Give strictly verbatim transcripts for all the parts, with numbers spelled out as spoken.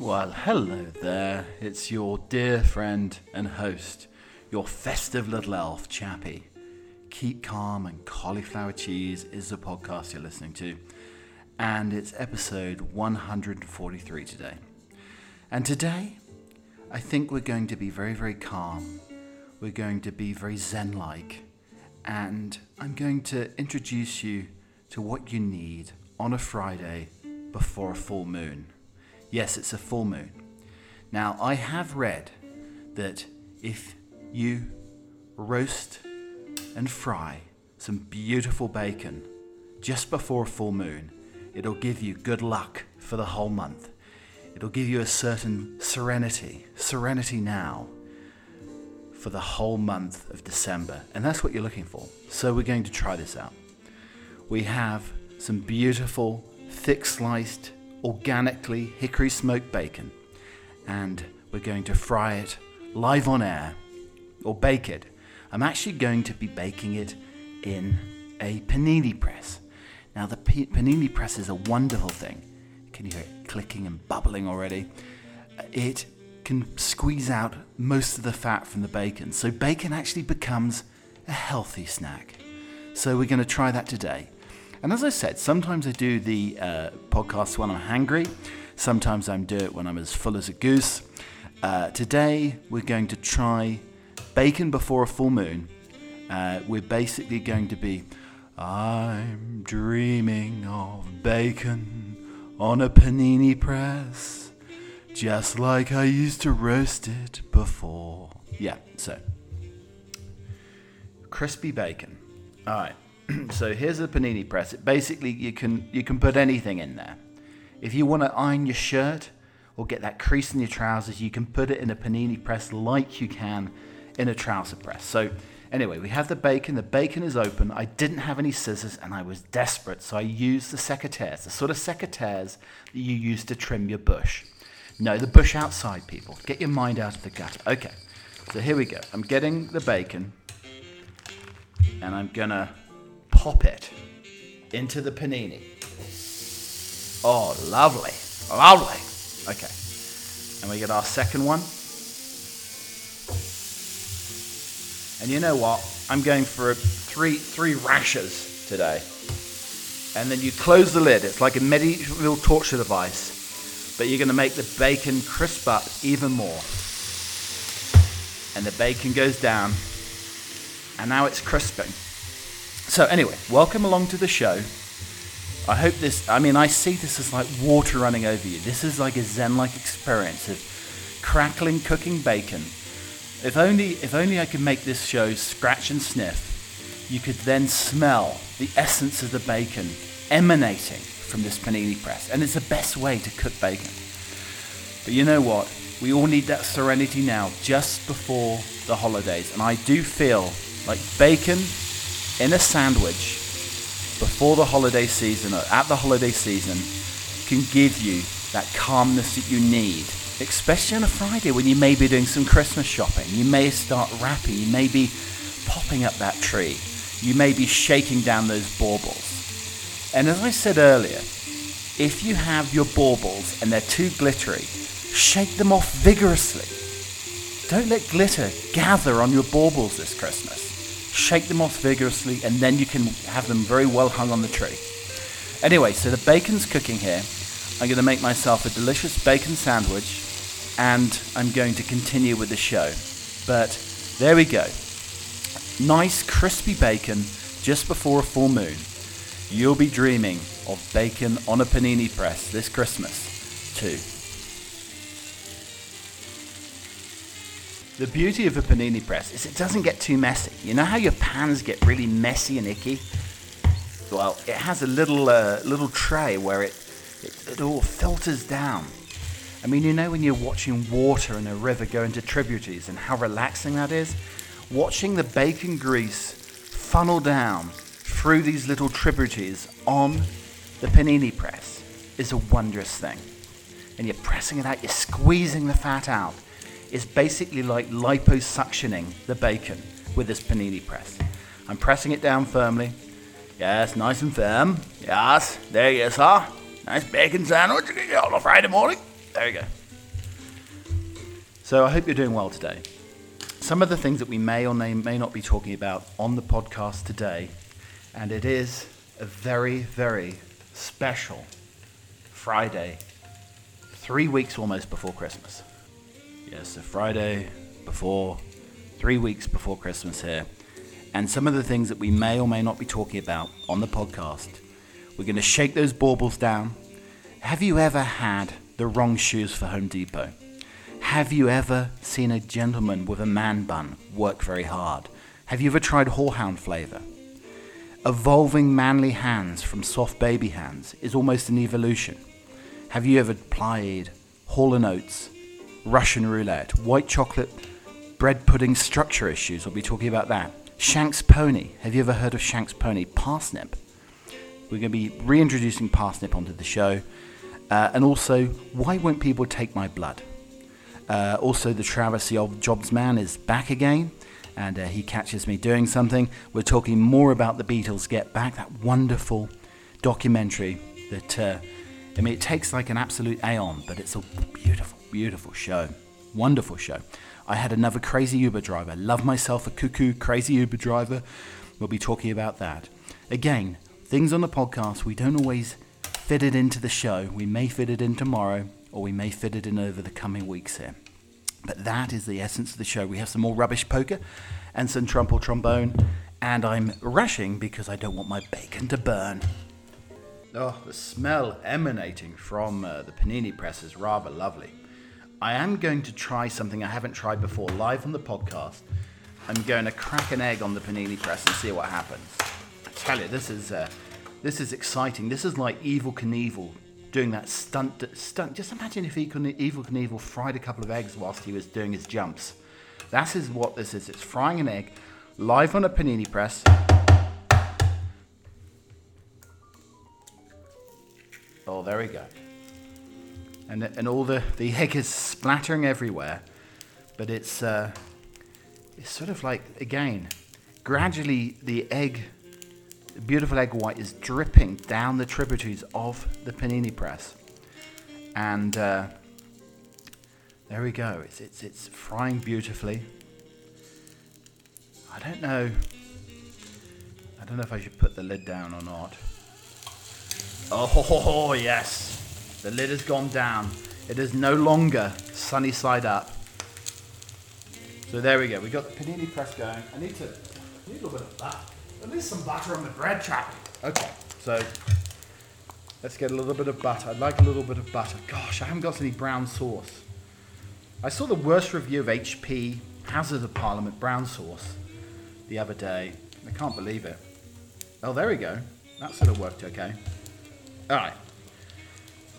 Well, hello there. It's your dear friend and host, your festive little elf, Chappie. Keep Calm and Cauliflower Cheese is the podcast you're listening to, and it's episode one hundred forty-three today. And today, I think we're going to be very, very calm. We're going to be very zen-like, and I'm going to introduce you to what you need on a Friday before a full moon. Yes, it's a full moon. Now, I have read that if you roast and fry some beautiful bacon just before a full moon, it'll give you good luck for the whole month. It'll give you a certain serenity, serenity now, for the whole month of December. And that's what you're looking for. So we're going to try this out. We have some beautiful, thick sliced, organically hickory smoked bacon, and we're going to fry it live on air, or bake it. I'm actually going to be baking it in a panini press. Now, the p- panini press is a wonderful thing. Can you hear it clicking and bubbling already? It can squeeze out most of the fat from the bacon, so bacon actually becomes a healthy snack. So we're going to try that today. And as I said, sometimes I do the uh, podcast when I'm hangry. Sometimes I do it when I'm as full as a goose. Uh, today, we're going to try bacon before a full moon. Uh, we're basically going to be, I'm dreaming of bacon on a panini press, just like I used to roast it before. Yeah, so, crispy bacon. All right. So here's the panini press. It basically, you can you can put anything in there. If you want to iron your shirt or get that crease in your trousers, you can put it in a panini press like you can in a trouser press. So anyway, we have the bacon. The bacon is open. I didn't have any scissors and I was desperate, so I used the secateurs, the sort of secateurs that you use to trim your bush. No, the bush outside, people. Get your mind out of the gutter. Okay, so here we go. I'm getting the bacon and I'm going to pop it into the panini. Oh, lovely. Lovely. Okay. And we get our second one. And you know what? I'm going for a three three rashers today. And then you close the lid. It's like a medieval torture device. But you're going to make the bacon crisp up even more. And the bacon goes down. And now it's crisping. So anyway, welcome along to the show. I hope this, I mean, I see this as like water running over you. This is like a zen-like experience of crackling, cooking bacon. If only, if only I could make this show scratch and sniff, you could then smell the essence of the bacon emanating from this panini press. And it's the best way to cook bacon. But you know what? We all need that serenity now, just before the holidays. And I do feel like bacon in a sandwich before the holiday season or at the holiday season can give you that calmness that you need, especially on a Friday when you may be doing some Christmas shopping. You may start wrapping, you may be popping up that tree, you may be shaking down those baubles. And as I said earlier, if you have your baubles and they're too glittery, shake them off vigorously. Don't let glitter gather on your baubles this Christmas. Shake them off vigorously, and then you can have them very well hung on the tree. Anyway, so the bacon's cooking here. I'm going to make myself a delicious bacon sandwich, and I'm going to continue with the show. But there we go. Nice, crispy bacon just before a full moon. You'll be dreaming of bacon on a panini press this Christmas, too. The beauty of a panini press is it doesn't get too messy. You know how your pans get really messy and icky? Well, it has a little uh, little tray where it, it, it all filters down. I mean, you know when you're watching water in a river go into tributaries and how relaxing that is? Watching the bacon grease funnel down through these little tributaries on the panini press is a wondrous thing. And you're pressing it out, you're squeezing the fat out. It's basically like liposuctioning the bacon with this panini press. I'm pressing it down firmly. Yes, nice and firm. Yes, there you are. Nice bacon sandwich on a Friday morning. There you go. So I hope you're doing well today. Some of the things that we may or may not be talking about on the podcast today, and it is a very, very special Friday, three weeks almost before Christmas. Yes, a Friday before, three weeks before Christmas here. And some of the things that we may or may not be talking about on the podcast, we're going to shake those baubles down. Have you ever had the wrong shoes for Home Depot? Have you ever seen a gentleman with a man bun work very hard? Have you ever tried whorehound flavour? Evolving manly hands from soft baby hands is almost an evolution. Have you ever played Hall and Oates, Russian roulette, white chocolate, bread pudding structure issues? We'll be talking about that. Shank's Pony. Have you ever heard of Shank's Pony? Parsnip. We're going to be reintroducing parsnip onto the show. Uh, and also, why won't people take my blood? Uh, also, the travesty of Jobs Man is back again, and uh, he catches me doing something. We're talking more about the Beatles Get Back, that wonderful documentary that, uh, I mean, it takes like an absolute aeon, but it's a beautiful, beautiful show. Wonderful show. I had another crazy Uber driver. Love myself a cuckoo crazy Uber driver. We'll be talking about that. Again, things on the podcast, we don't always fit it into the show. We may fit it in tomorrow, or we may fit it in over the coming weeks here. But that is the essence of the show. We have some more rubbish poker and some trump or trombone. And I'm rushing because I don't want my bacon to burn. Oh, the smell emanating from uh, the panini press is rather lovely. I am going to try something I haven't tried before live on the podcast. I'm going to crack an egg on the panini press and see what happens. I tell you, this is, uh, this is exciting. This is like Evel Knievel doing that stunt, stunt. Just imagine if Evel Knievel fried a couple of eggs whilst he was doing his jumps. That is what this is. It's frying an egg live on a panini press. Oh, there we go. And and all the, the egg is splattering everywhere. But it's uh, it's sort of like, again, gradually the egg... The beautiful egg white is dripping down the tributaries of the panini press, and uh, there we go. It's it's it's frying beautifully. I don't know. I don't know if I should put the lid down or not. Oh ho, ho, ho, yes, the lid has gone down. It is no longer sunny side up. So there we go. We got the panini press going. I need to I need a little bit of that. At least some butter on the bread, Chappie. Okay, so let's get a little bit of butter. I'd like a little bit of butter. Gosh, I haven't got any brown sauce. I saw the worst review of H P, Houses of Parliament, brown sauce the other day. I can't believe it. Oh, there we go. That sort of worked okay. All right.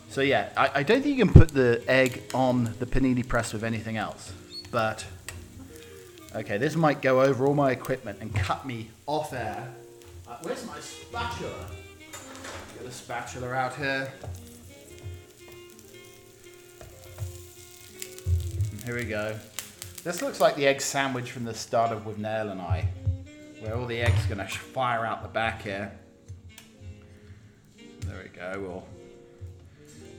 So, yeah, I, I don't think you can put the egg on the panini press with anything else, but... Okay, this might go over all my equipment and cut me off air. Uh, where's my spatula? Got a spatula out here. And here we go. This looks like the egg sandwich from the start of With Nail and I, where all the egg's gonna fire out the back here. There we go. We'll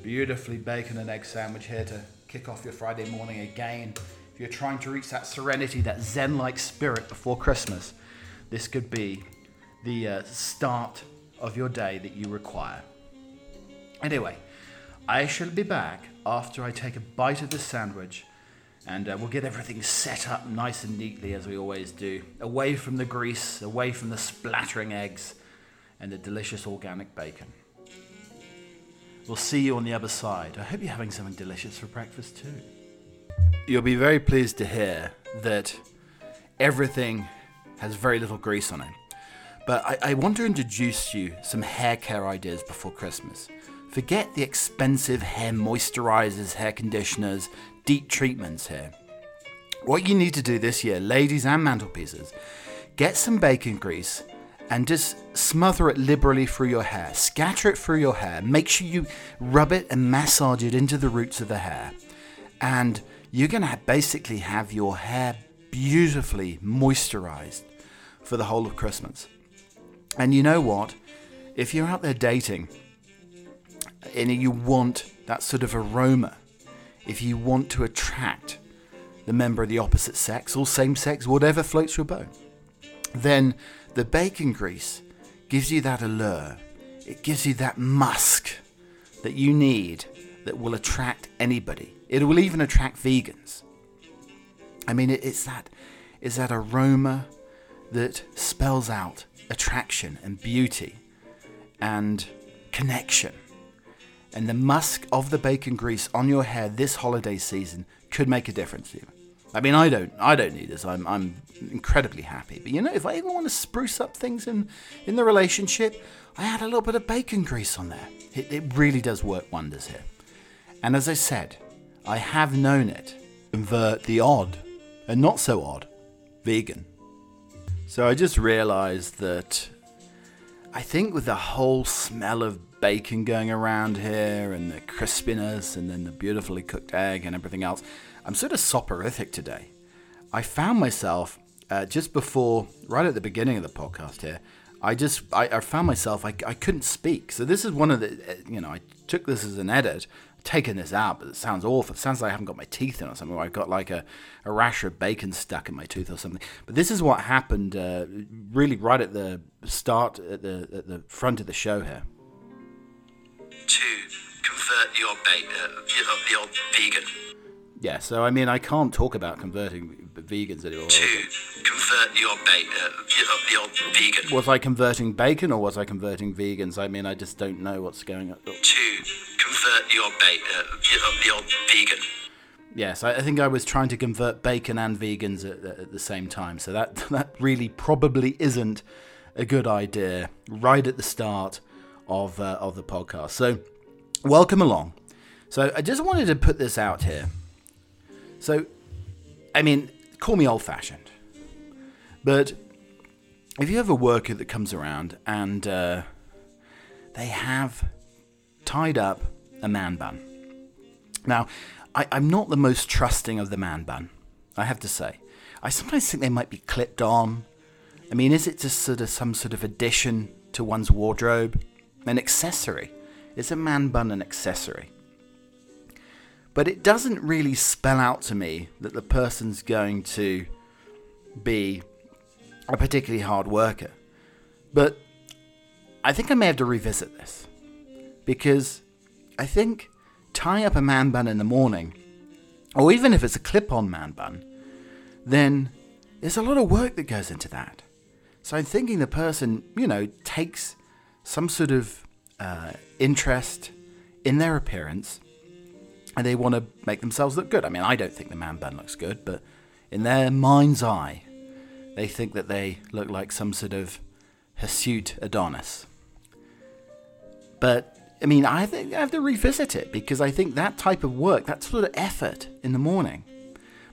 beautifully bacon and egg sandwich here to kick off your Friday morning again. If you're trying to reach that serenity, that zen-like spirit before Christmas, this could be the uh, start of your day that you require. Anyway, I shall be back after I take a bite of this sandwich, and uh, we'll get everything set up nice and neatly as we always do, away from the grease, away from the splattering eggs, and the delicious organic bacon. We'll see you on the other side. I hope you're having something delicious for breakfast too. You'll be very pleased to hear that everything has very little grease on it. But I, I want to introduce you some hair care ideas before Christmas. Forget the expensive hair moisturizers, hair conditioners, deep treatments here. What you need to do this year, ladies and mantelpieces, get some bacon grease and just smother it liberally through your hair. Scatter it through your hair. Make sure you rub it and massage it into the roots of the hair. And you're going to basically have your hair beautifully moisturized for the whole of Christmas. And you know what? If you're out there dating and you want that sort of aroma, if you want to attract the member of the opposite sex or same sex, whatever floats your boat. Then the bacon grease gives you that allure. It gives you that musk that you need that will attract anybody. It will even attract vegans. I mean, it's that, it's that aroma that spells out attraction and beauty and connection. And the musk of the bacon grease on your hair this holiday season could make a difference to you. I mean, I don't, I don't need this. I'm, I'm incredibly happy. But you know, if I even want to spruce up things in, in the relationship, I add a little bit of bacon grease on there. It, it really does work wonders here. And as I said, I have known it convert the odd and not so odd vegan. So I just realised that I think with the whole smell of bacon going around here and the crispiness and then the beautifully cooked egg and everything else, I'm sort of soporific today. I found myself uh, just before, right at the beginning of the podcast here, I just, I, I found myself, I, I couldn't speak. So this is one of the, you know, I took this as an edit, taken this out, but it sounds awful. It sounds like I haven't got my teeth in or something, or I've got like a, a rasher of bacon stuck in my tooth or something. But this is what happened uh, really right at the start, at the, at the front of the show here. To convert your ba- uh, your vegan. Yeah, so I mean, I can't talk about converting vegans anymore. To convert your ba- uh, your vegan. Was I converting bacon or was I converting vegans? I mean, I just don't know what's going on. To convert your ba- uh, your vegan. Yes, I think I was trying to convert bacon and vegans at, at the same time. So that that really probably isn't a good idea right at the start of uh, of the podcast. So welcome along. So I just wanted to put this out here. So, I mean, call me old-fashioned, but if you have a worker that comes around and uh, they have tied up a man bun. Now, I, I'm not the most trusting of the man bun, I have to say. I sometimes think they might be clipped on. I mean, is it just sort of some sort of addition to one's wardrobe? An accessory. Is a man bun an accessory? But it doesn't really spell out to me that the person's going to be a particularly hard worker. But I think I may have to revisit this, because I think tying up a man bun in the morning, or even if it's a clip-on man bun, then there's a lot of work that goes into that. So I'm thinking the person, you know, takes some sort of uh, interest in their appearance, and they want to make themselves look good. I mean, I don't think the man bun looks good, but in their mind's eye, they think that they look like some sort of hirsute Adonis. But, I mean, I think I have to revisit it, because I think that type of work, that sort of effort in the morning.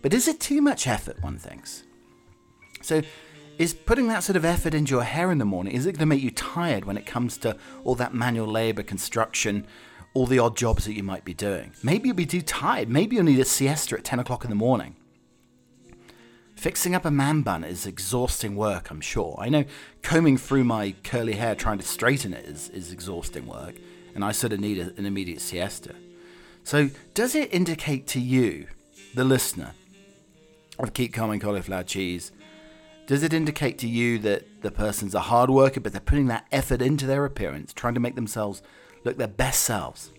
But is it too much effort, one thinks? So is putting that sort of effort into your hair in the morning, is it going to make you tired when it comes to all that manual labour, construction, all the odd jobs that you might be doing? Maybe you'll be too tired. Maybe you'll need a siesta at ten o'clock in the morning. Fixing up a man bun is exhausting work, I'm sure. I know combing through my curly hair, trying to straighten it is, is exhausting work, and I sort of need a, an immediate siesta. So does it indicate to you, the listener of Keep Calm and Cauliflower Cheese, does it indicate to you that the person's a hard worker, but they're putting that effort into their appearance, trying to make themselves look their best selves?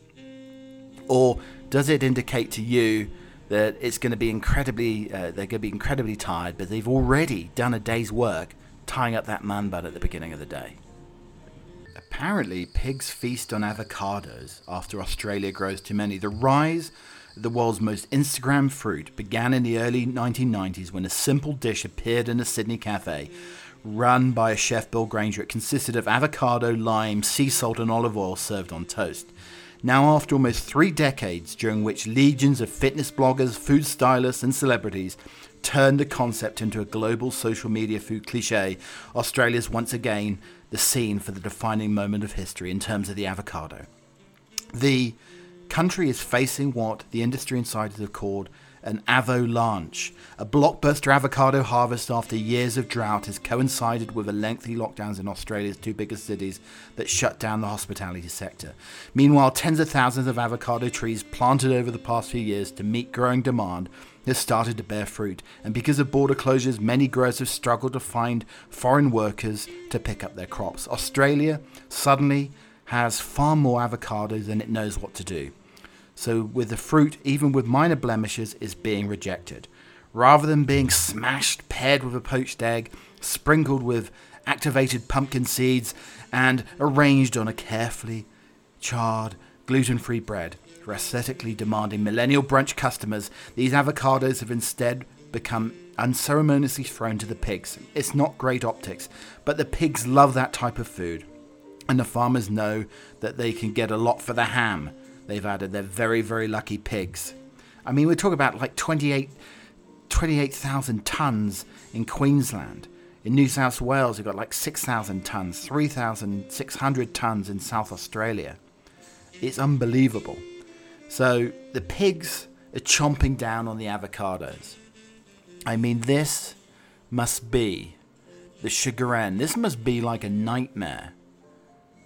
Or does it indicate to you that it's going to be incredibly, uh, they're going to be incredibly tired, but they've already done a day's work tying up that man bun at the beginning of the day? Apparently, pigs feast on avocados after Australia grows too many. The rise of the world's most Instagram fruit began in the early nineteen nineties when a simple dish appeared in a Sydney cafe run by chef Bill Granger. It consisted of avocado, lime, sea salt and olive oil served on toast. Now, after almost three decades, during which legions of fitness bloggers, food stylists and celebrities turned the concept into a global social media food cliche, Australia's once again the scene for the defining moment of history in terms of the avocado. The country is facing what the industry insiders have called an avalanche. A blockbuster avocado harvest after years of drought has coincided with the lengthy lockdowns in Australia's two biggest cities that shut down the hospitality sector. Meanwhile, tens of thousands of avocado trees planted over the past few years to meet growing demand has started to bear fruit, and because of border closures, many growers have struggled to find foreign workers to pick up their crops. Australia suddenly has far more avocados than it knows what to do. So with the fruit, even with minor blemishes, is being rejected. Rather than being smashed, paired with a poached egg, sprinkled with activated pumpkin seeds, and arranged on a carefully charred, gluten-free bread for aesthetically demanding millennial brunch customers, these avocados have instead become unceremoniously thrown to the pigs. It's not great optics, but the pigs love that type of food, and the farmers know that they can get a lot for the ham they've added. They're very, very lucky pigs. I mean, we're talking about like twenty-eight, twenty-eight thousand tons in Queensland. In New South Wales, we've got like six thousand tons, three thousand six hundred tons in South Australia. It's unbelievable. So the pigs are chomping down on the avocados. I mean, this must be the chagrin. This must be like a nightmare.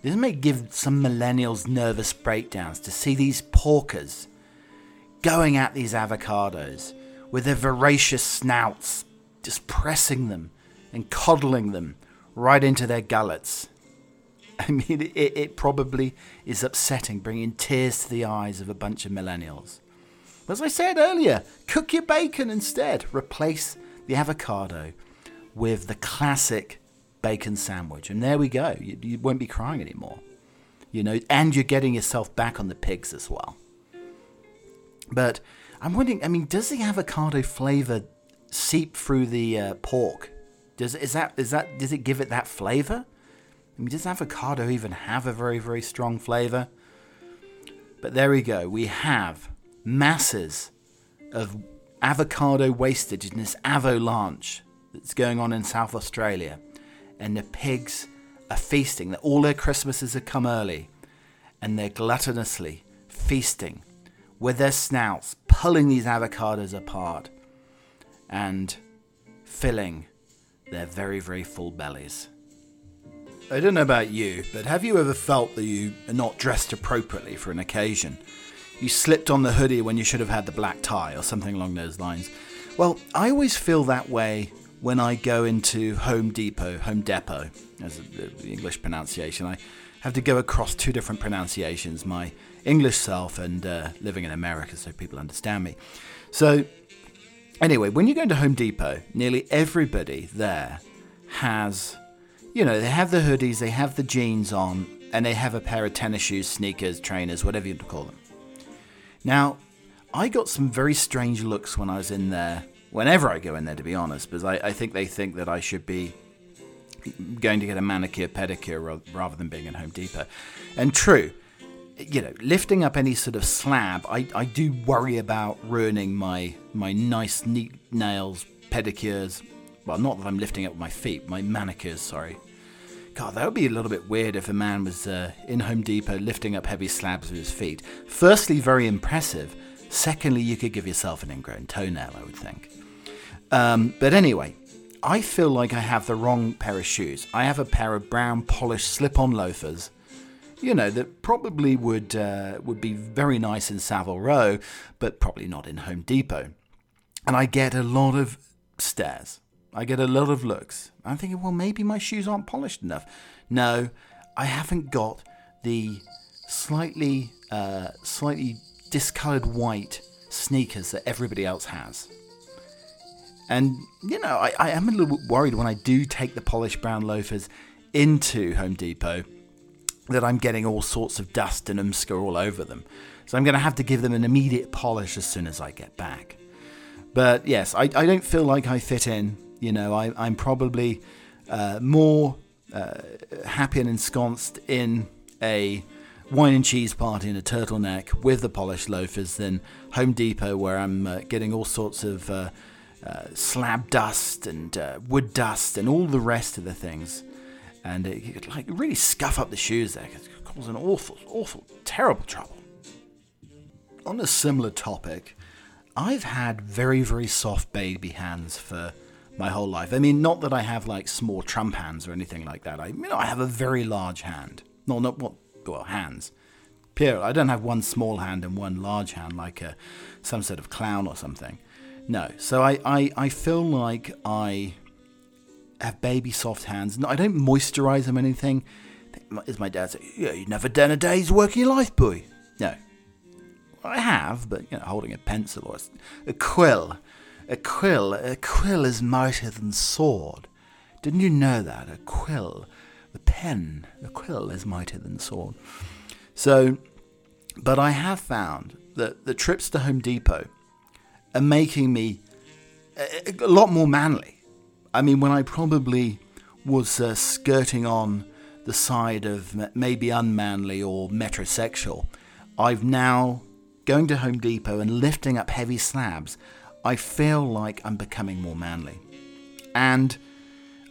This may give some millennials nervous breakdowns to see these porkers going at these avocados with their voracious snouts, just pressing them and coddling them right into their gullets. I mean, it, it probably is upsetting, bringing tears to the eyes of a bunch of millennials. As I said earlier, cook your bacon instead. Replace the avocado with the classic bacon sandwich, and there we go. You, you won't be crying anymore, you know, and you're getting yourself back on the pigs as well. But I'm wondering, I mean, does the avocado flavor seep through the uh, pork? Does is that is that does it give it that flavor? I mean, does avocado even have a very, very strong flavor? But there we go. We have masses of avocado wastage in this avalanche that's going on in South Australia. And the pigs are feasting, that all their Christmases have come early, and they're gluttonously feasting with their snouts, pulling these avocados apart and filling their very, very full bellies. I don't know about you, but have you ever felt that you are not dressed appropriately for an occasion? You slipped on the hoodie when you should have had the black tie or something along those lines. Well, I always feel that way when I go into Home Depot, Home Depot, as the English pronunciation. I have to go across two different pronunciations, my English self and uh, living in America, so people understand me. So anyway, when you go into Home Depot, nearly everybody there has, you know, they have the hoodies, they have the jeans on, and they have a pair of tennis shoes, sneakers, trainers, whatever you want to call them. Now, I got some very strange looks when I was in there. Whenever I go in there, to be honest, because I, I think they think that I should be going to get a manicure, pedicure, rather than being at Home Depot. And true, you know, lifting up any sort of slab, I, I do worry about ruining my, my nice, neat nails, pedicures. Well, not that I'm lifting up my feet, my manicures, sorry. God, that would be a little bit weird if a man was uh, in Home Depot lifting up heavy slabs with his feet. Firstly, very impressive. Secondly, you could give yourself an ingrown toenail, I would think. Um, but anyway, I feel like I have the wrong pair of shoes. I have a pair of brown polished slip-on loafers, you know, that probably would uh, would be very nice in Savile Row, but probably not in Home Depot. And I get a lot of stares. I get a lot of looks. I'm thinking, well, maybe my shoes aren't polished enough. No, I haven't got the slightly, uh, slightly discoloured white sneakers that everybody else has. And, you know, I, I am a little bit worried when I do take the polished brown loafers into Home Depot that I'm getting all sorts of dust and umska all over them. So I'm going to have to give them an immediate polish as soon as I get back. But yes, I, I don't feel like I fit in. You know, I, I'm probably uh, more uh, happy and ensconced in a wine and cheese party in a turtleneck with the polished loafers than Home Depot, where I'm uh, getting all sorts of Uh, Uh, slab dust and uh, wood dust and all the rest of the things, and it, you could like really scuff up the shoes there, because it could cause an awful, awful, terrible trouble. On a similar topic, I've had very, very soft baby hands for my whole life. I mean, not that I have like small Trump hands or anything like that. I, you know, I have a very large hand. No, not what, well, hands. Period. I don't have one small hand and one large hand like a, some sort of clown or something. No. So I, I, I feel like I have baby soft hands. No, I don't moisturize them or anything. As my dad said, yeah, you've never done a day's work in your life, boy. No. I have, but, you know, holding a pencil or a, a quill. A quill. A quill is mightier than sword. Didn't you know that? A quill. The pen. A quill is mightier than sword. So, but I have found that the trips to Home Depot are making me a, a lot more manly. I mean, when I probably was uh, skirting on the side of maybe unmanly or metrosexual, I've now... going to Home Depot and lifting up heavy slabs, I feel like I'm becoming more manly, and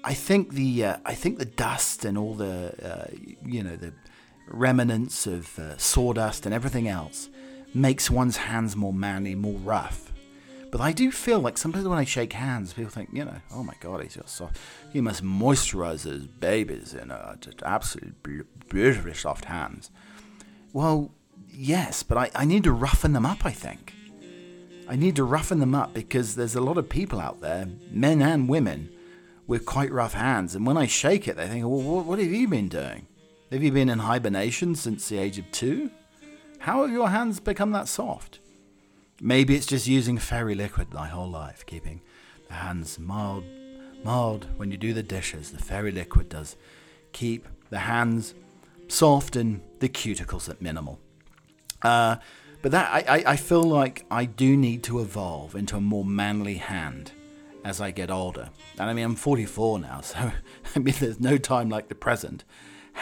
I think the uh, I think the dust and all the uh, you know the remnants of uh, sawdust and everything else makes one's hands more manly, more rough. But I do feel like sometimes when I shake hands, people think, you know, oh my God, he's just soft. He must moisturize his babies, you know, just absolutely beautifully soft hands. Well. Yes, but I, I need to roughen them up, I think. I need to roughen them up because there's a lot of people out there, men and women, with quite rough hands. And when I shake it, they think, well, what, what have you been doing? Have you been in hibernation since the age of two? How have your hands become that soft? Maybe it's just using fairy liquid my whole life, keeping the hands mild. Mild, when you do the dishes, the fairy liquid does keep the hands soft and the cuticles at minimal. Uh, but that I, I feel like I do need to evolve into a more manly hand as I get older. And I mean, I'm forty-four now, so I mean, there's no time like the present.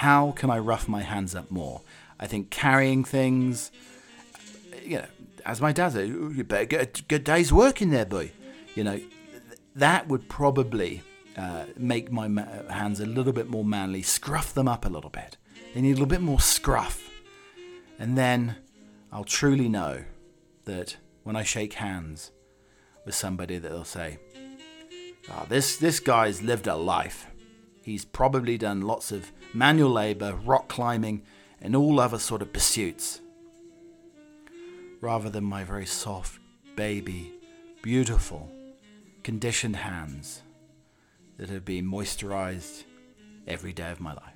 How can I rough my hands up more? I think carrying things, you know, as my dad said, you better get a good day's work in there, boy. You know, that would probably uh, make my ma- hands a little bit more manly, scruff them up a little bit. They need a little bit more scruff. And then... I'll truly know that when I shake hands with somebody that they'll say, oh, this, this guy's lived a life. He's probably done lots of manual labour, rock climbing, and all other sort of pursuits. Rather than my very soft, baby, beautiful, conditioned hands that have been moisturised every day of my life.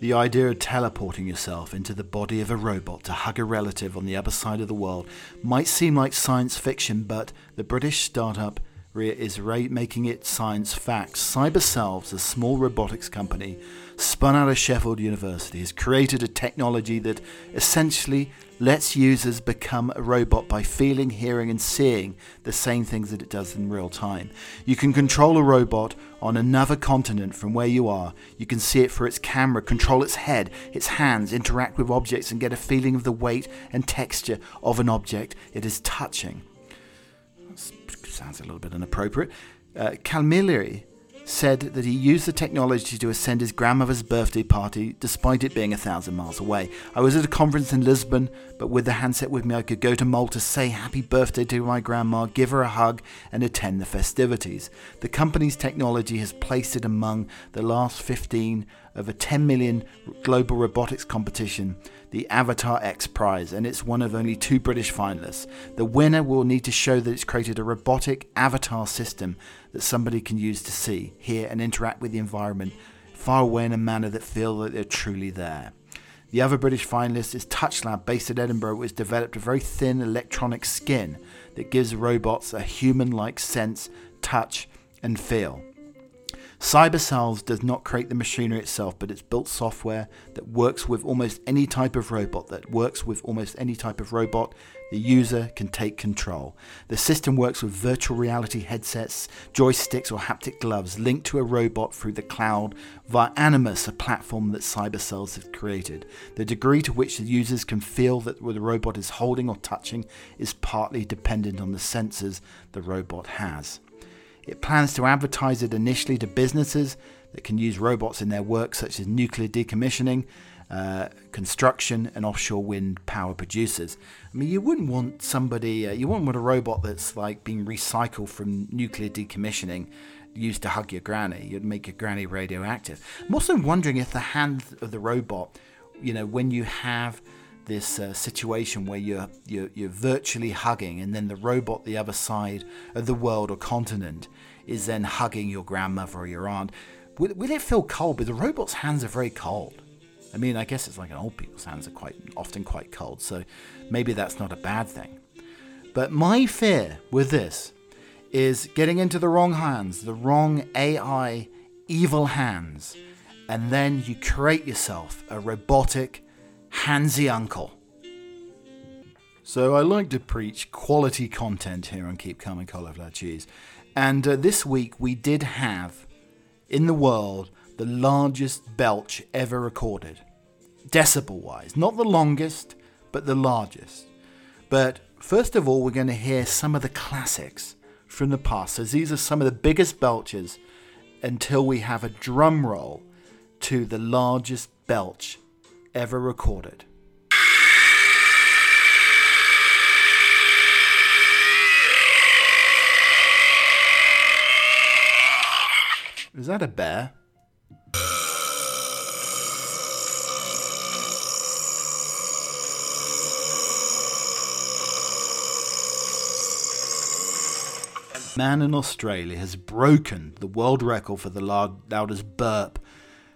The idea of teleporting yourself into the body of a robot to hug a relative on the other side of the world might seem like science fiction, but the British startup Rea is making it science fact. CyberSelves, a small robotics company spun out of Sheffield University, has created a technology that essentially lets users become a robot by feeling, hearing and seeing the same things that it does in real time. You can control a robot on another continent from where you are. You can see it for its camera, control its head, its hands, interact with objects and get a feeling of the weight and texture of an object it is touching. Sounds a little bit inappropriate. Uh, Camilleri said that he used the technology to attend his grandmother's birthday party despite it being a thousand miles away. I was at a conference in Lisbon, but with the handset with me I could go to Malta, say happy birthday to my grandma, give her a hug and attend the festivities. The company's technology has placed it among the last fifteen of a ten million global robotics competition, the Avatar X Prize, and it's one of only two British finalists. The winner will need to show that it's created a robotic avatar system that somebody can use to see, hear and interact with the environment far away in a manner that feel that they're truly there. The other British finalist is TouchLab, based in Edinburgh, which developed a very thin electronic skin that gives robots a human-like sense, touch and feel. CyberSelves does not create the machinery itself, but it's built software that works with almost any type of robot, that works with almost any type of robot. The user can take control. The system works with virtual reality headsets, joysticks or haptic gloves linked to a robot through the cloud via Animus, a platform that CyberSelves has created. The degree to which the users can feel that what the robot is holding or touching is partly dependent on the sensors the robot has. It plans to advertise it initially to businesses that can use robots in their work, such as nuclear decommissioning, uh, construction and offshore wind power producers. I mean, you wouldn't want somebody, uh, you wouldn't want a robot that's like being recycled from nuclear decommissioning used to hug your granny. You'd make your granny radioactive. I'm also wondering if the hand of the robot, you know, when you have this uh, situation where you're, you're you're virtually hugging, and then the robot the other side of the world or continent is then hugging your grandmother or your aunt, will, will it feel cold? But the robot's hands are very cold. I mean, I guess it's like an old people's hands are quite often quite cold, so maybe that's not a bad thing. But my fear with this is getting into the wrong hands, the wrong A I evil hands, and then you create yourself a robotic handsy uncle. So I like to preach quality content here on Keep Calm and Cauliflower Cheese, and uh, this week we did have in the world the largest belch ever recorded, decibel wise, not the longest but the largest. But first of all, we're going to hear some of the classics from the past. So these are some of the biggest belches until we have a drum roll to the largest belch ever recorded. Is that a bear? A man in Australia has broken the world record for the loudest burp,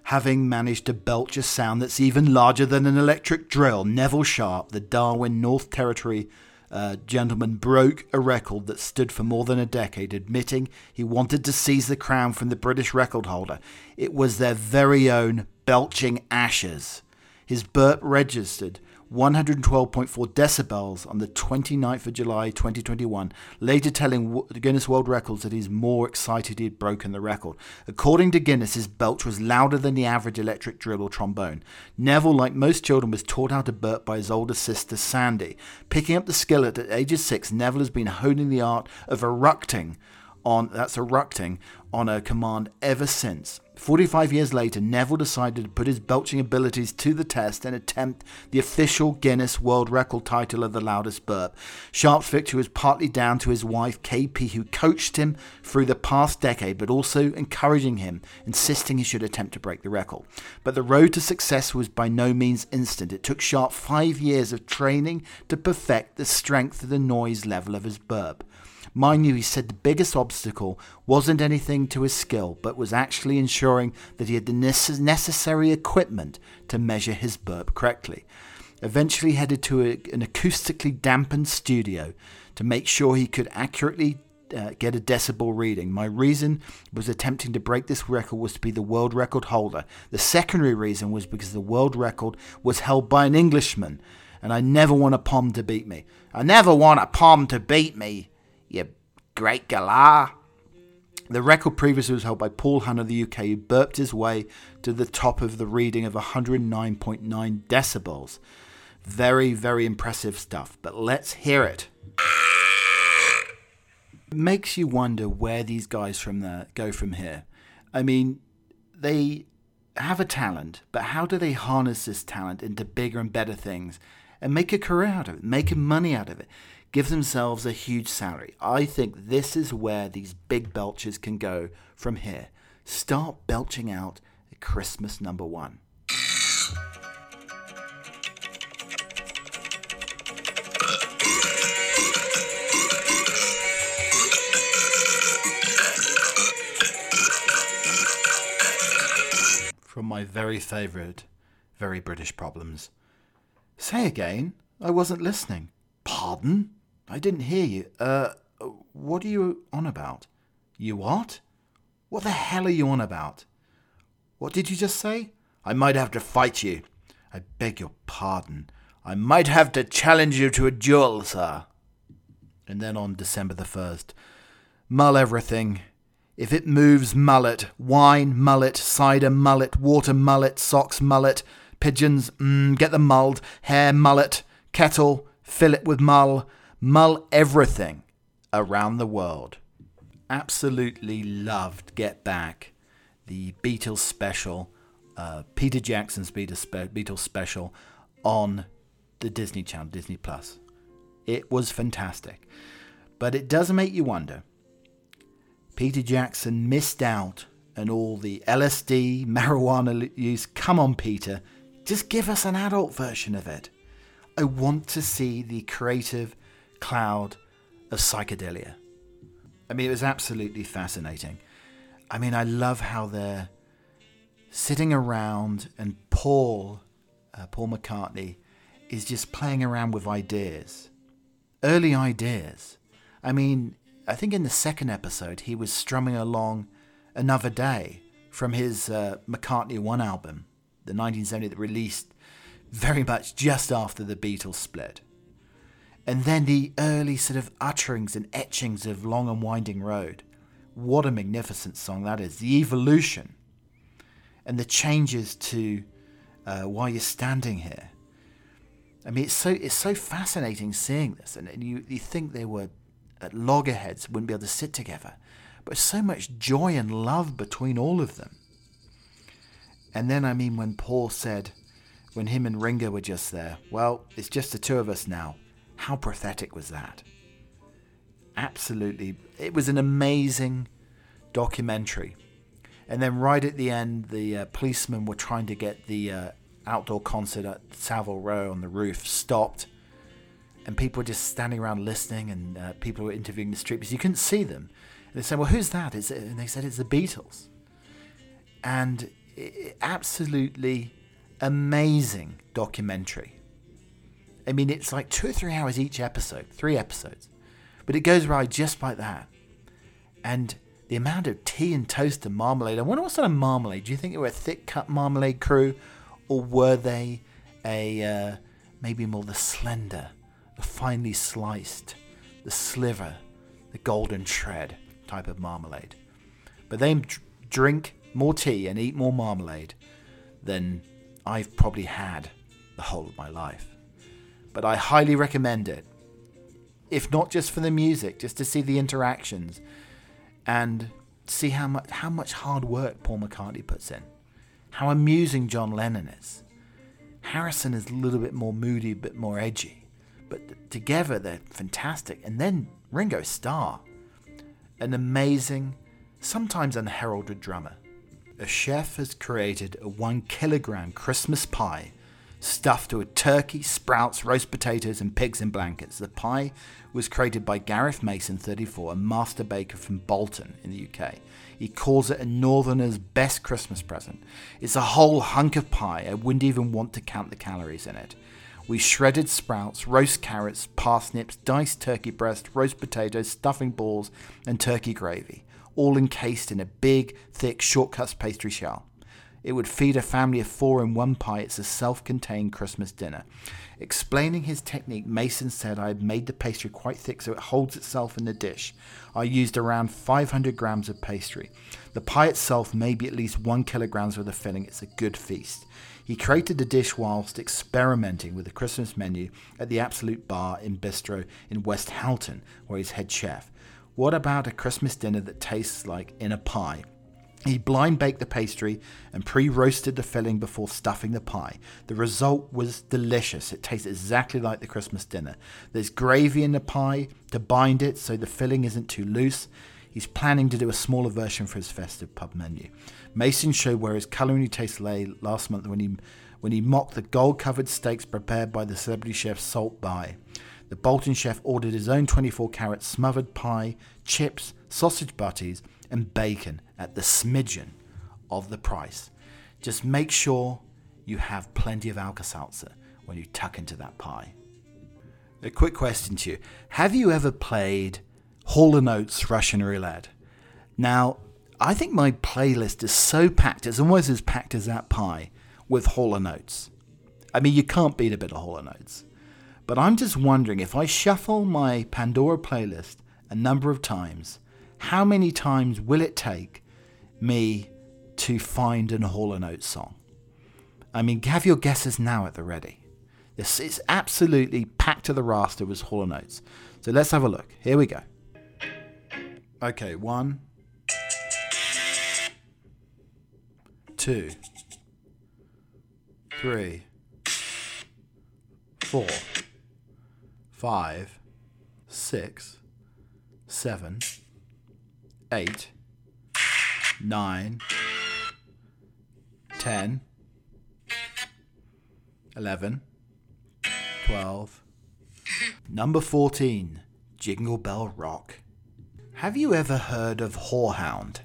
having managed to belch a sound that's even larger than an electric drill. Neville Sharp, the Darwin North Territory uh, gentleman, broke a record that stood for more than a decade, admitting he wanted to seize the crown from the British record holder. It was their very own belching ashes. His burp registered one hundred twelve point four decibels on the twenty-ninth of July twenty twenty-one, later telling Guinness World Records that he's more excited he had broken the record. According to Guinness, his belch was louder than the average electric drill or trombone. Neville, like most children, was taught how to burp by his older sister, Sandy. Picking up the skillet at age of six, Neville has been honing the art of eructing on, that's eructing, on her command ever since. forty-five years later, Neville decided to put his belching abilities to the test and attempt the official Guinness World Record title of the loudest burp. Sharp's victory was partly down to his wife, K P, who coached him through the past decade, but also encouraging him, insisting he should attempt to break the record. But the road to success was by no means instant. It took Sharp five years of training to perfect the strength of the noise level of his burp. Mind you, he said the biggest obstacle wasn't anything to his skill, but was actually ensuring that he had the necessary equipment to measure his burp correctly. Eventually headed to a, an acoustically dampened studio to make sure he could accurately uh, get a decibel reading. My reason was attempting to break this record was to be the world record holder. The secondary reason was because the world record was held by an Englishman, and I never want a pom to beat me. I never want a pom to beat me. Yeah, great galah. The record previously was held by Paul Hunter of the U K, who burped his way to the top of the reading of one hundred nine point nine decibels. Very, very impressive stuff, but let's hear it. It makes you wonder where these guys from there go from here. I mean, they have a talent, but how do they harness this talent into bigger and better things and make a career out of it, make money out of it? Give themselves a huge salary. I think this is where these big belchers can go from here. Start belching out a Christmas number one. From my very favourite, very British problems. Say again, I wasn't listening. Pardon? I didn't hear you. Uh, what are you on about? You what? What the hell are you on about? What did you just say? I might have to fight you. I beg your pardon. I might have to challenge you to a duel, sir. And then on December the first, mull everything. If it moves, mullet. Wine, mullet. Cider, mullet. Water, mullet. Socks, mullet. Pigeons, mm, get them mulled. Hair, mullet. Kettle, fill it with mull. Mull everything around the world. Absolutely loved Get Back, the Beatles special uh, Peter Jackson's Beatles special on the Disney Channel, Disney Plus. It was fantastic. But it does make you wonder. Peter Jackson missed out on all the L S D, marijuana use. Come on, Peter. Just give us an adult version of it. I want to see the creative cloud of psychedelia. I mean, it was absolutely fascinating. I mean, I love how they're sitting around and Paul, uh, Paul McCartney, is just playing around with ideas. Early ideas. I mean, I think in the second episode, he was strumming along Another Day from his uh, McCartney One album, the nineteen seventy that released very much just after the Beatles split. And then the early sort of utterings and etchings of Long and Winding Road. What a magnificent song that is. The evolution and the changes to uh, While You're Standing Here. I mean, it's so it's so fascinating seeing this. And, and you, you think they were at loggerheads, wouldn't be able to sit together. But so much joy and love between all of them. And then, I mean, when Paul said, when him and Ringo were just there, well, it's just the two of us now. How prophetic was that? Absolutely. It was an amazing documentary. And then right at the end, the uh, policemen were trying to get the uh, outdoor concert at Savile Row on the roof stopped. And people were just standing around listening, and uh, people were interviewing the street because you couldn't see them. And they said, well, who's that? Is it? And they said, it's the Beatles. And it, absolutely amazing documentary. I mean, it's like two or three hours each episode, three episodes. But it goes by just like that. And the amount of tea and toast and marmalade. I wonder what sort of marmalade. Do you think they were a thick-cut marmalade crew? Or were they a uh, maybe more the slender, the finely sliced, the sliver, the golden shred type of marmalade? But they d- drink more tea and eat more marmalade than I've probably had the whole of my life. But I highly recommend it, if not just for the music, just to see the interactions and see how much how much hard work Paul McCartney puts in, how amusing John Lennon is. Harrison is a little bit more moody, a bit more edgy, but together they're fantastic. And then Ringo Starr, an amazing, sometimes unheralded drummer. A chef has created a one kilogram Christmas pie stuffed with turkey, sprouts, roast potatoes, and pigs in blankets. The pie was created by Gareth Mason, thirty-four, a master baker from Bolton in the U K. He calls it a northerner's best Christmas present. It's a whole hunk of pie. I wouldn't even want to count the calories in it. We shredded sprouts, roast carrots, parsnips, diced turkey breast, roast potatoes, stuffing balls, and turkey gravy, all encased in a big, thick, shortcuts pastry shell. It would feed a family of four in one pie. It's a self-contained Christmas dinner. Explaining his technique, Mason said, I had made the pastry quite thick so it holds itself in the dish. I used around five hundred grams of pastry. The pie itself may be at least one kilogram's worth of filling. It's a good feast. He created the dish whilst experimenting with the Christmas menu at the Absolute Bar and Bistro in West Halton, where he's head chef. What about a Christmas dinner that tastes like in a pie? He blind baked the pastry and pre-roasted the filling before stuffing the pie. The result was delicious. It tastes exactly like the Christmas dinner. There's gravy in the pie to bind it so the filling isn't too loose. He's planning to do a smaller version for his festive pub menu. Mason showed where his culinary taste lay last month when he when he mocked the gold-covered steaks prepared by the celebrity chef Salt Bae. The Bolton chef ordered his own twenty-four carat smothered pie, chips, sausage butties, and bacon at the smidgen of the price. Just make sure you have plenty of Alka Salsa when you tuck into that pie. A quick question to you. Have you ever played Hall and Oates Russian Roulette? Now, I think my playlist is so packed, it's almost as packed as that pie, with Hall and Oates. I mean, you can't beat a bit of Hall and Oates. But I'm just wondering, if I shuffle my Pandora playlist a number of times, how many times will it take me to find an Hall and Oates song? I mean, have your guesses now at the ready. This is absolutely packed to the raster with Hall and Oates. So let's have a look. Here we go. Okay, one, two, three, four, five, six, seven, eight, nine, ten, eleven, twelve. Number fourteen, Jingle Bell Rock. Have you ever heard of whorehound?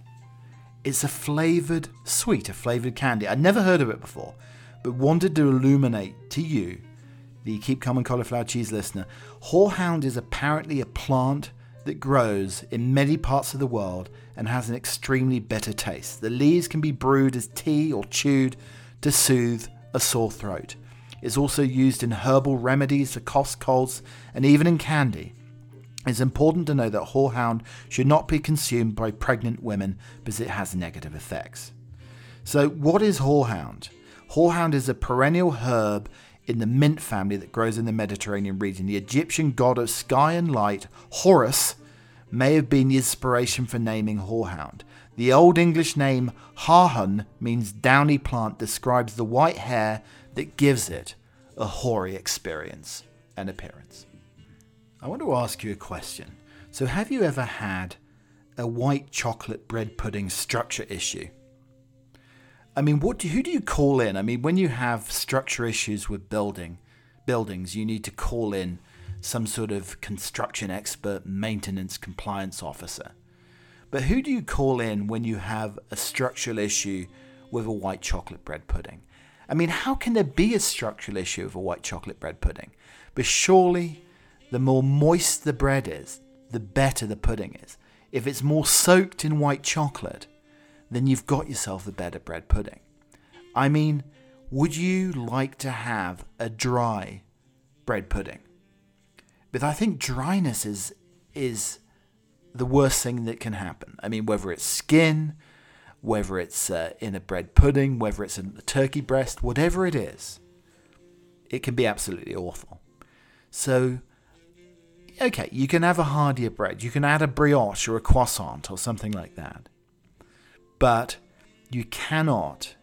It's a flavoured sweet, a flavoured candy. I'd never heard of it before, but wanted to illuminate to you, the Keep Calm and Cauliflower Cheese listener. Whorehound is apparently a plant that grows in many parts of the world and has an extremely bitter taste. The leaves can be brewed as tea or chewed to soothe a sore throat. It's also used in herbal remedies to coughs, colds, and even in candy. It's important to know that whorehound should not be consumed by pregnant women because it has negative effects. So what is whorehound? Whorehound is a perennial herb in the mint family that grows in the Mediterranean region. The Egyptian god of sky and light, Horus, may have been the inspiration for naming whorehound. The Old English name harhun means downy plant, describes the white hair that gives it a hoary experience and appearance. I want to ask you a question. So have you ever had a white chocolate bread pudding structure issue? I mean, what do, who do you call in? I mean, when you have structure issues with building buildings, you need to call in some sort of construction expert, maintenance, compliance officer. But who do you call in when you have a structural issue with a white chocolate bread pudding? I mean, how can there be a structural issue with a white chocolate bread pudding? But surely the more moist the bread is, the better the pudding is. If it's more soaked in white chocolate, then you've got yourself a better bread pudding. I mean, would you like to have a dry bread pudding? But I think dryness is is the worst thing that can happen. I mean, whether it's skin, whether it's uh, in a bread pudding, whether it's in a turkey breast, whatever it is, it can be absolutely awful. So, okay, you can have a heartier bread. You can add a brioche or a croissant or something like that. But you cannot,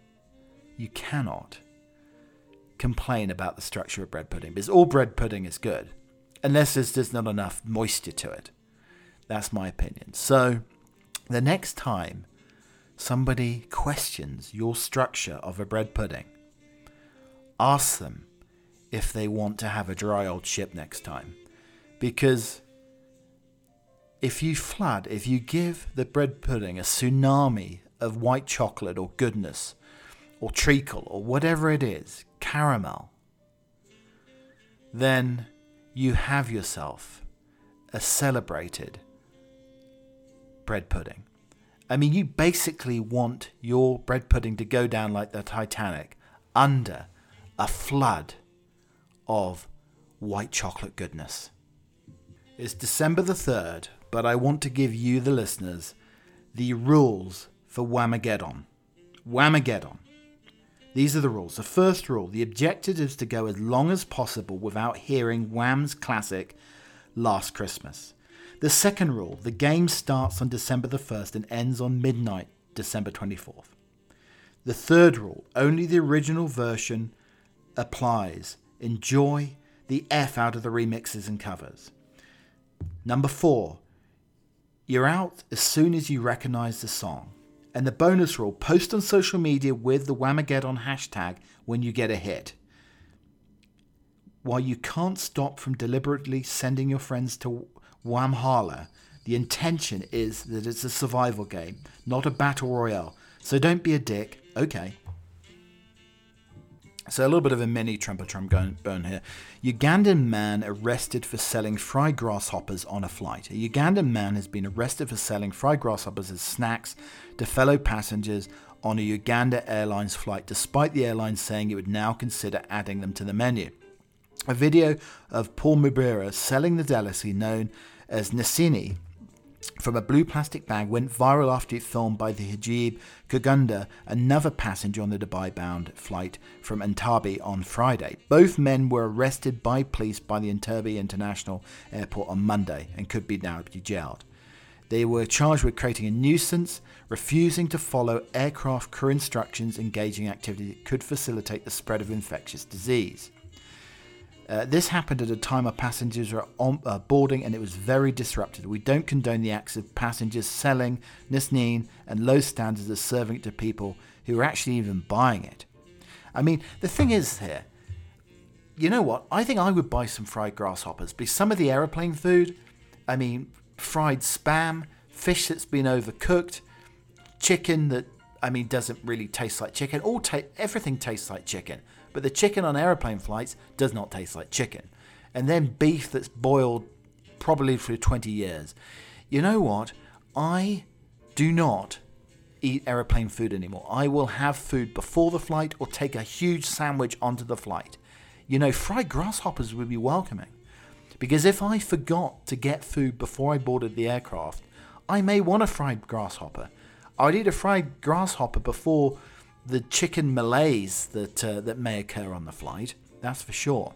you cannot complain about the structure of bread pudding, because all bread pudding is good, unless there's just not enough moisture to it. That's my opinion. So the next time somebody questions your structure of a bread pudding, ask them if they want to have a dry old ship next time. Because if you flood, if you give the bread pudding a tsunami of white chocolate or goodness or treacle or whatever it is, caramel, then you have yourself a celebrated bread pudding. I mean, you basically want your bread pudding to go down like the Titanic under a flood of white chocolate goodness. It's December the third, but I want to give you, the listeners, the rules for Whamageddon. Whamageddon. These are the rules. The first rule, the objective is to go as long as possible without hearing Wham's classic, Last Christmas. The second rule, the game starts on December the first and ends on midnight, December twenty-fourth. The third rule, only the original version applies. Enjoy the F out of the remixes and covers. Number four, you're out as soon as you recognise the song. And the bonus rule, post on social media with the Whamageddon hashtag when you get a hit. While you can't stop from deliberately sending your friends to Whamhala, the intention is that it's a survival game, not a battle royale. So don't be a dick, okay? So a little bit of a mini trumpet trombone burn here. Ugandan man arrested for selling fried grasshoppers on a flight. A Ugandan man has been arrested for selling fried grasshoppers as snacks to fellow passengers on a Uganda Airlines flight, despite the airline saying it would now consider adding them to the menu. A video of Paul Mubira selling the delicacy known as Nasini from a blue plastic bag went viral after it filmed by the Hajib Kugunda, another passenger on the Dubai-bound flight from Entebbe on Friday. Both men were arrested by police by the Entebbe International Airport on Monday and could be now be jailed. They were charged with creating a nuisance, refusing to follow aircraft crew instructions, engaging in activity that could facilitate the spread of infectious disease. Uh, this happened at a time our passengers were on, uh, boarding, and it was very disrupted. We don't condone the acts of passengers selling Nasini and low standards of serving it to people who are actually even buying it. I mean, the thing is here, you know what? I think I would buy some fried grasshoppers, because some of the aeroplane food, I mean, fried spam, fish that's been overcooked, chicken that, I mean, doesn't really taste like chicken. All ta- everything tastes like chicken. But the chicken on aeroplane flights does not taste like chicken. And then beef that's boiled probably for twenty years. You know what? I do not eat aeroplane food anymore. I will have food before the flight or take a huge sandwich onto the flight. You know, fried grasshoppers would be welcoming. Because if I forgot to get food before I boarded the aircraft, I may want a fried grasshopper. I'd eat a fried grasshopper before the chicken malaise that uh, that may occur on the flight, that's for sure.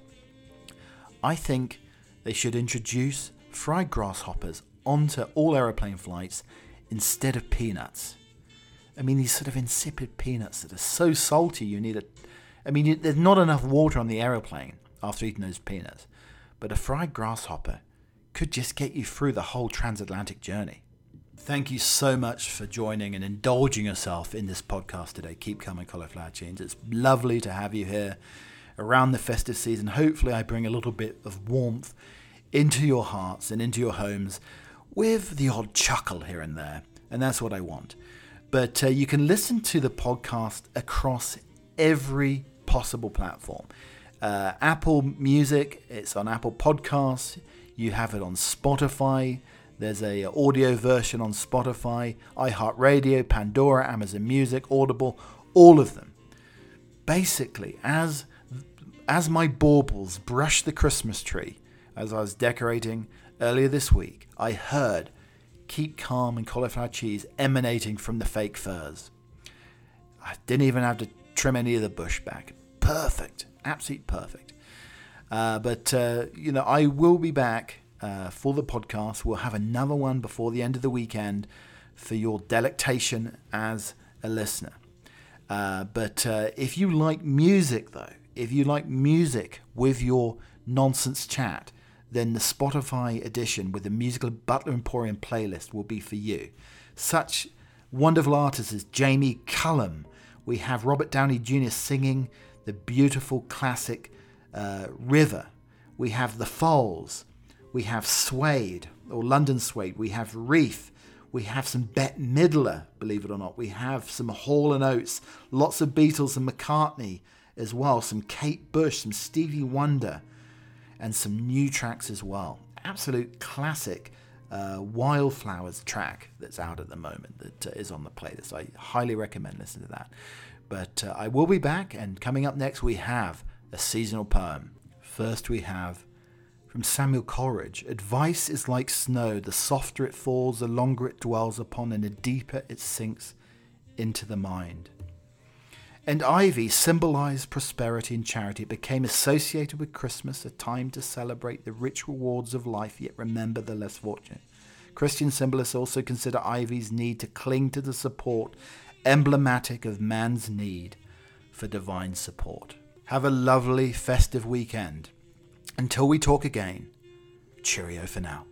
I think they should introduce fried grasshoppers onto all aeroplane flights instead of peanuts. I mean, these sort of insipid peanuts that are so salty you need a... I mean, you, there's not enough water on the aeroplane after eating those peanuts. But a fried grasshopper could just get you through the whole transatlantic journey. Thank you so much for joining and indulging yourself in this podcast today. Keep Calm and Cauliflower Cheese. It's lovely to have you here around the festive season. Hopefully I bring a little bit of warmth into your hearts and into your homes with the odd chuckle here and there. And that's what I want. But uh, you can listen to the podcast across every possible platform. Uh, Apple Music, it's on Apple Podcasts. You have it on Spotify. There's a audio version on Spotify, iHeartRadio, Pandora, Amazon Music, Audible, all of them. Basically, as as my baubles brushed the Christmas tree as I was decorating earlier this week, I heard Keep Calm and Cauliflower Cheese emanating from the fake furs. I didn't even have to trim any of the bush back. Perfect. Absolutely perfect. Uh, but, uh, you know, I will be back Uh, for the podcast. We'll have another one before the end of the weekend for your delectation as a listener. Uh, but uh, if you like music, though, if you like music with your nonsense chat, then the Spotify edition with the Musical Butler Emporium playlist will be for you. Such wonderful artists as Jamie Cullum. We have Robert Downey Junior singing the beautiful classic uh, River. We have The Falls. We have Suede, or London Suede. We have Reef. We have some Bette Midler, believe it or not. We have some Hall and Oates. Lots of Beatles and McCartney as well. Some Kate Bush, some Stevie Wonder, and some new tracks as well. Absolute classic uh, Wildflowers track that's out at the moment that uh, is on the playlist. I highly recommend listening to that. But uh, I will be back, and coming up next we have a seasonal poem. First we have from Samuel Coleridge. Advice is like snow, the softer it falls, the longer it dwells upon, and the deeper it sinks into the mind. And ivy symbolized prosperity and charity. It became associated with Christmas, a time to celebrate the rich rewards of life, yet remember the less fortunate. Christian symbolists also consider ivy's need to cling to the support emblematic of man's need for divine support. Have a lovely festive weekend. Until we talk again, cheerio for now.